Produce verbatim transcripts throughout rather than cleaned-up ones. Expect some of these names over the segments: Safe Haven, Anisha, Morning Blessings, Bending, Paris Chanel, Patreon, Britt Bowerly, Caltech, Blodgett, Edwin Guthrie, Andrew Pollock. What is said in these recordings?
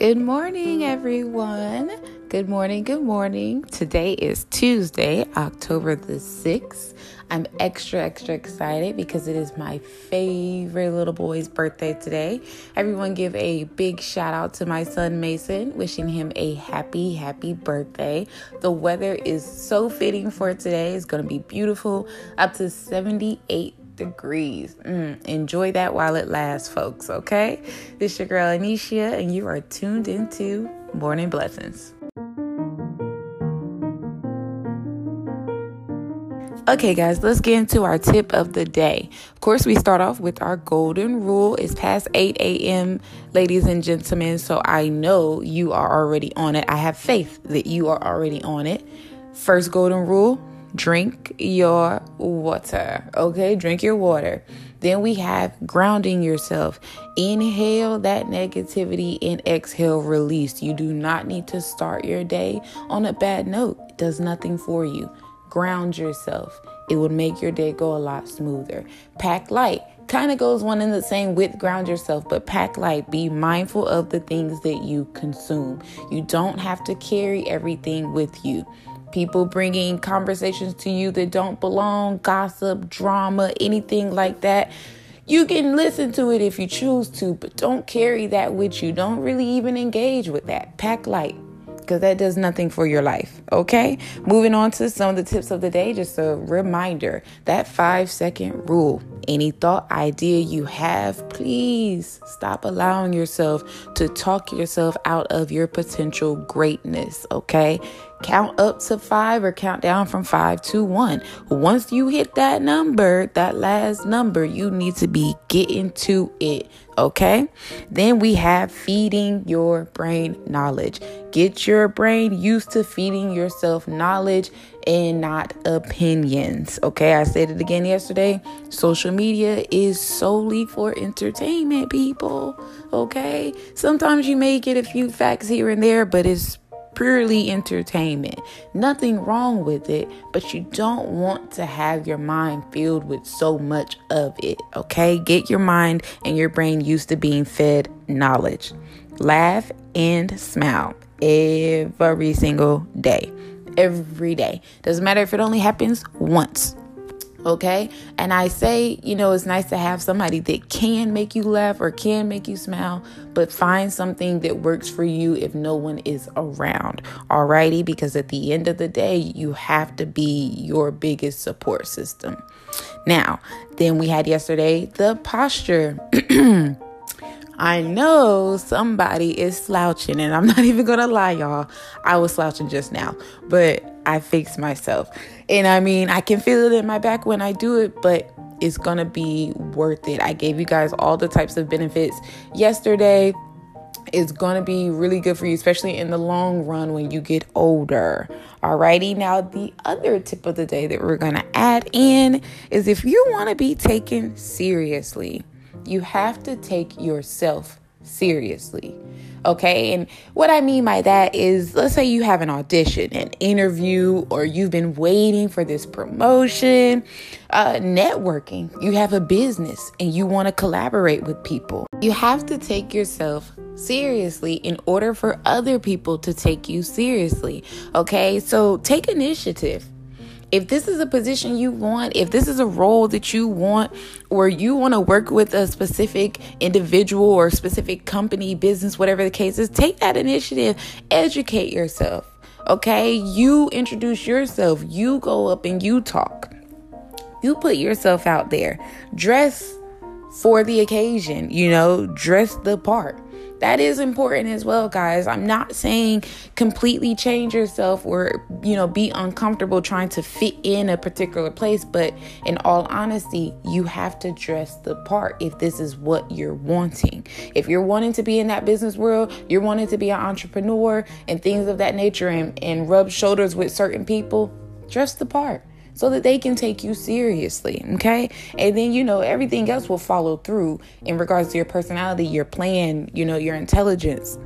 Good morning, everyone. Good morning, good morning. Today is Tuesday, October the sixth. I'm extra, extra excited because it is my favorite little boy's birthday today. Everyone give a big shout out to my son, Mason, wishing him a happy, happy birthday. The weather is so fitting for today. It's going to be beautiful, up to seventy-eight degrees. Mm, enjoy that while it lasts, folks, okay? This is your girl Anisha, and you are tuned into Morning Blessings. Okay, guys, let's get into our tip of the day. Of course, we start off with our golden rule. It's past eight a.m., ladies and gentlemen, so I know you are already on it. I have faith that you are already on it. First golden rule, drink your water, okay? Drink your water. Then we have grounding yourself. Inhale that negativity and exhale release. You do not need to start your day on a bad note. It does nothing for you. Ground yourself. It would make your day go a lot smoother. Pack light. Kind of goes one in the same with ground yourself, but pack light. Be mindful of the things that you consume. You don't have to carry everything with you. People bringing conversations to you that don't belong, gossip, drama, anything like that. You can listen to it if you choose to, but don't carry that with you. Don't really even engage with that. Pack light, because that does nothing for your life, okay? Moving on to some of the tips of the day, just a reminder, that five-second rule. Any thought, idea you have, please stop allowing yourself to talk yourself out of your potential greatness, okay? Count up to five or count down from five to one. Once you hit that number, that last number, you need to be getting to it, okay? Then we have feeding your brain knowledge. Get your brain used to feeding yourself knowledge and not opinions, okay? I said it again yesterday. Social media is solely for entertainment, people, okay? Sometimes you may get a few facts here and there, but it's purely entertainment. Nothing wrong with it, but you don't want to have your mind filled with so much of it, okay? Get your mind and your brain used to being fed knowledge. Laugh and smile every single day. Every day. Doesn't matter if it only happens once. Okay. And I say, you know, it's nice to have somebody that can make you laugh or can make you smile, but find something that works for you if no one is around. Alrighty. Because at the end of the day, you have to be your biggest support system. Now, then we had yesterday the posture. I know somebody is slouching, and I'm not even going to lie, y'all. I was slouching just now, but I fixed myself. And I mean, I can feel it in my back when I do it, but it's going to be worth it. I gave you guys all the types of benefits yesterday. It's going to be really good for you, especially in the long run when you get older. Alrighty. Now, the other tip of the day that we're going to add in is if you want to be taken seriously, you have to take yourself seriously, okay? And what I mean by that is, let's say you have an audition, an interview, or you've been waiting for this promotion, uh, networking. You have a business and you want to collaborate with people. You have to take yourself seriously in order for other people to take you seriously, okay? So take initiative. If this is a position you want, if this is a role that you want, or you want to work with a specific individual or specific company, business, whatever the case is, take that initiative, educate yourself, okay? You introduce yourself, you go up and you talk. You put yourself out there. Dress for the occasion, you know, dress the part. That is important as well, guys. I'm not saying completely change yourself or, you know, be uncomfortable trying to fit in a particular place. But in all honesty, you have to dress the part if this is what you're wanting. If you're wanting to be in that business world, you're wanting to be an entrepreneur and things of that nature and, and rub shoulders with certain people, dress the part so that they can take you seriously, okay? And then, you know, everything else will follow through in regards to your personality, your plan, you know, your intelligence.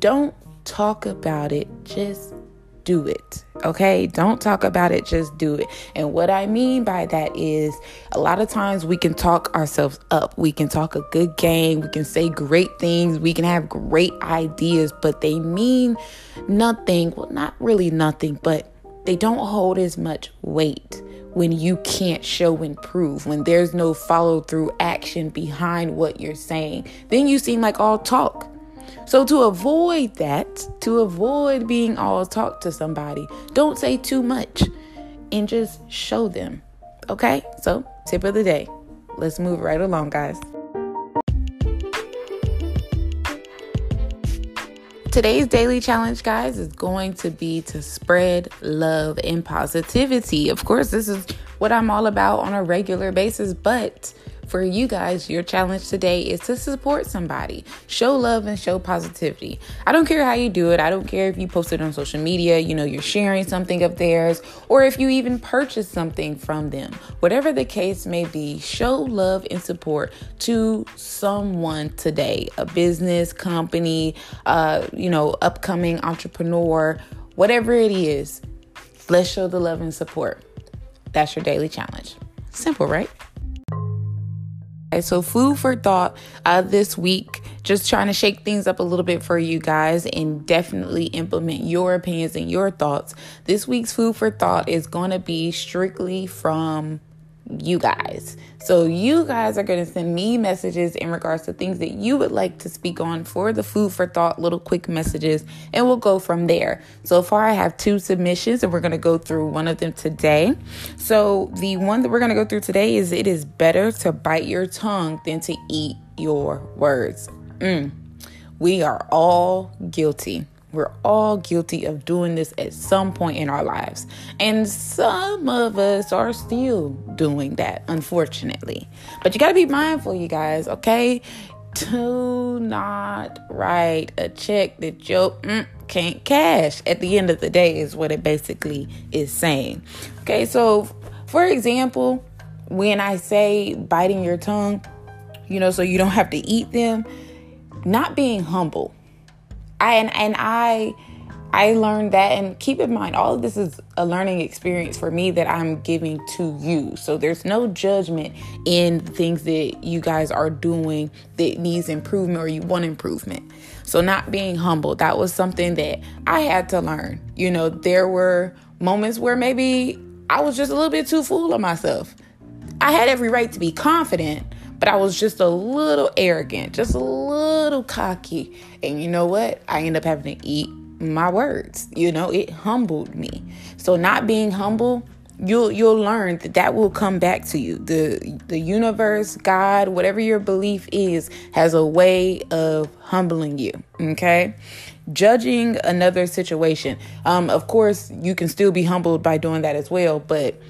Don't talk about it, just do it. Okay? Don't talk about it. Just do it. And what I mean by that is a lot of times we can talk ourselves up. We can talk a good game. We can say great things. We can have great ideas, but they mean nothing. Well, not really nothing, but they don't hold as much weight when you can't show and prove, when there's no follow through action behind what you're saying. Then you seem like all talk. So to avoid that, to avoid being all talk to somebody, don't say too much and just show them. Okay? So tip of the day. Let's move right along, guys. Today's daily challenge, guys, is going to be to spread love and positivity. Of course, this is what I'm all about on a regular basis, but for you guys, your challenge today is to support somebody. Show love and show positivity. I don't care how you do it. I don't care if you post it on social media, you know, you're sharing something of theirs, or if you even purchase something from them. Whatever the case may be, show love and support to someone today. A business, company, uh, you know, upcoming entrepreneur, whatever it is, let's show the love and support. That's your daily challenge. Simple, right? So food for thought uh, this week, just trying to shake things up a little bit for you guys and definitely implement your opinions and your thoughts. This week's food for thought is going to be strictly from you guys. So you guys are going to send me messages in regards to things that you would like to speak on for the food for thought, little quick messages, and we'll go from there. So far I have two submissions and we're going to go through one of them today. So the one that we're going to go through today is, it is better to bite your tongue than to eat your words. Mm. We are all guilty. We're all guilty of doing this at some point in our lives. And some of us are still doing that, unfortunately. But you got to be mindful, you guys, okay? Do not write a check that you mm, can't cash at the end of the day is what it basically is saying. Okay, so for example, when I say biting your tongue, you know, so you don't have to eat them, not being humble. I, and, and I, I learned that, and keep in mind, all of this is a learning experience for me that I'm giving to you. So there's no judgment in things that you guys are doing that needs improvement or you want improvement. So not being humble, that was something that I had to learn. You know, there were moments where maybe I was just a little bit too full of myself. I had every right to be confident, but I was just a little arrogant, just a little cocky. And you know what? I ended up having to eat my words. You know, it humbled me. So not being humble, you'll you'll learn that that will come back to you. The, the universe, God, whatever your belief is, has a way of humbling you, okay? Judging another situation. Um, of course, you can still be humbled by doing that as well, but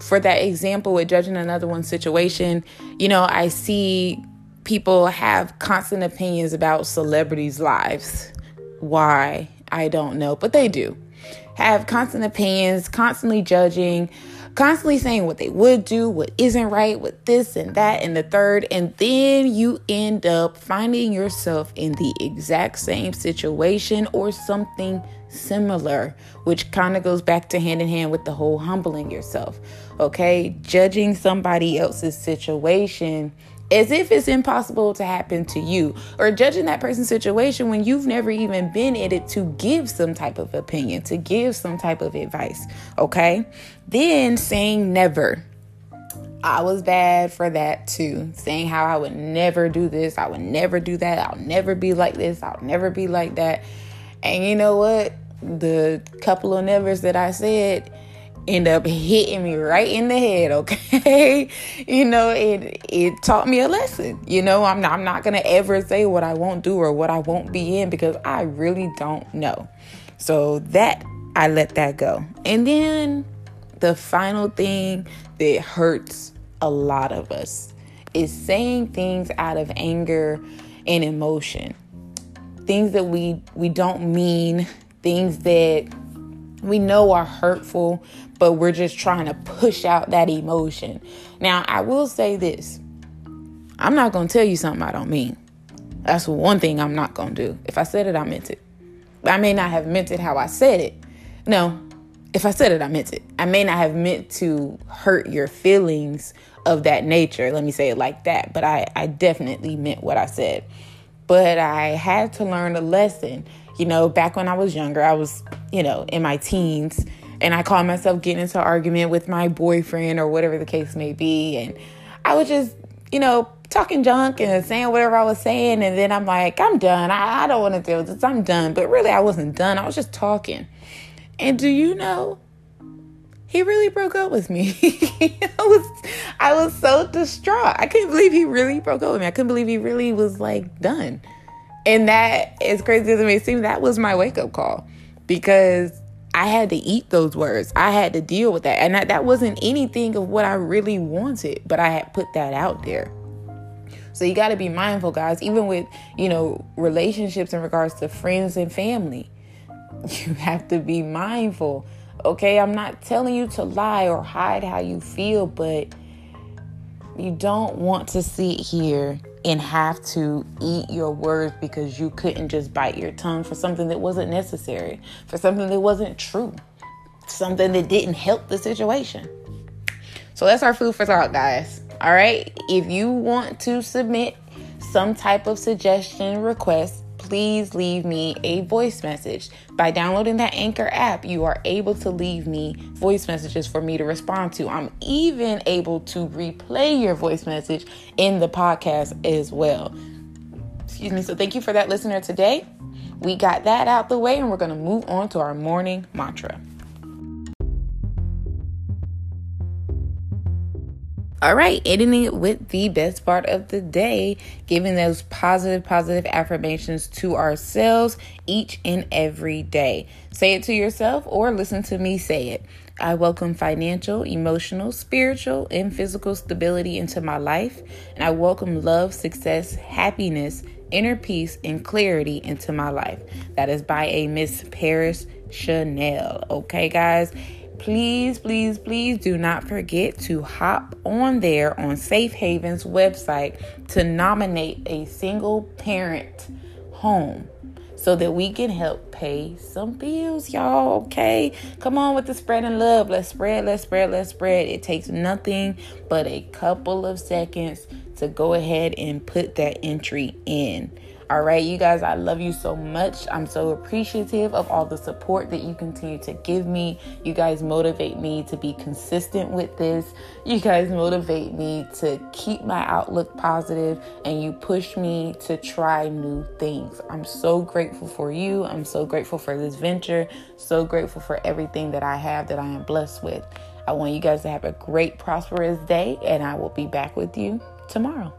for that example with judging another one's situation, you know, I see people have constant opinions about celebrities' lives. Why? I don't know, but they do. Have constant opinions, constantly judging, constantly saying what they would do, what isn't right, what this and that and the third. And then you end up finding yourself in the exact same situation or something similar, which kind of goes back to hand in hand with the whole humbling yourself. Okay, judging somebody else's situation as if it's impossible to happen to you, or judging that person's situation when you've never even been in it to give some type of opinion, to give some type of advice. Okay, then saying never. I was bad for that too. Saying how I would never do this, I would never do that, I'll never be like this, I'll never be like that. And you know what? The couple of nevers that I said end up hitting me right in the head, okay? You know, it it taught me a lesson. You know, I'm not, I'm not going to ever say what I won't do or what I won't be in because I really don't know. So that, I let that go. And then the final thing that hurts a lot of us is saying things out of anger and emotion. Things that we, we don't mean, things that we know are hurtful, but we're just trying to push out that emotion. Now, I will say this. I'm not going to tell you something I don't mean. That's one thing I'm not going to do. If I said it, I meant it. I may not have meant it how I said it, No, if I said it, I meant it. I may not have meant to hurt your feelings of that nature. Let me say it like that. But I, I definitely meant what I said. But I had to learn a lesson. You know, back when I was younger, I was, you know, in my teens, and I caught myself getting into an argument with my boyfriend or whatever the case may be. And I was just, you know, talking junk and saying whatever I was saying. And then I'm like, I'm done. I, I don't want to deal with this. I'm done. But really, I wasn't done. I was just talking. And do you know, he really broke up with me. I was I was so distraught. I couldn't believe he really broke up with me. I couldn't believe he really was like done. And that, as crazy as it may seem, that was my wake-up call, because I had to eat those words. I had to deal with that. And that, that wasn't anything of what I really wanted, but I had put that out there. So you got to be mindful, guys, even with, you know, relationships in regards to friends and family. You have to be mindful. Okay, I'm not telling you to lie or hide how you feel, but you don't want to sit here and have to eat your words because you couldn't just bite your tongue for something that wasn't necessary, for something that wasn't true, something that didn't help the situation. So that's our food for thought, guys. All right. If you want to submit some type of suggestion request, please leave me a voice message. By downloading that Anchor app, you are able to leave me voice messages for me to respond to. I'm even able to replay your voice message in the podcast as well. Excuse me. So thank you for that, listener, today. We got that out the way, and we're going to move on to our morning mantra. All right, ending it with the best part of the day, giving those positive, positive affirmations to ourselves each and every day. Say it to yourself or listen to me say it. I welcome financial, emotional, spiritual, and physical stability into my life. And I welcome love, success, happiness, inner peace, and clarity into my life. That is by a Miss Paris Chanel. Okay, guys? Please, please, please do not forget to hop on there on Safe Haven's website to nominate a single parent home so that we can help pay some bills, y'all, okay? Come on with the spreading love. Let's spread, let's spread, let's spread. It takes nothing but a couple of seconds to go ahead and put that entry in. All right, you guys, I love you so much. I'm so appreciative of all the support that you continue to give me. You guys motivate me to be consistent with this. You guys motivate me to keep my outlook positive, and you push me to try new things. I'm so grateful for you. I'm so grateful for this venture. So grateful for everything that I have that I am blessed with. I want you guys to have a great, prosperous day, and I will be back with you tomorrow.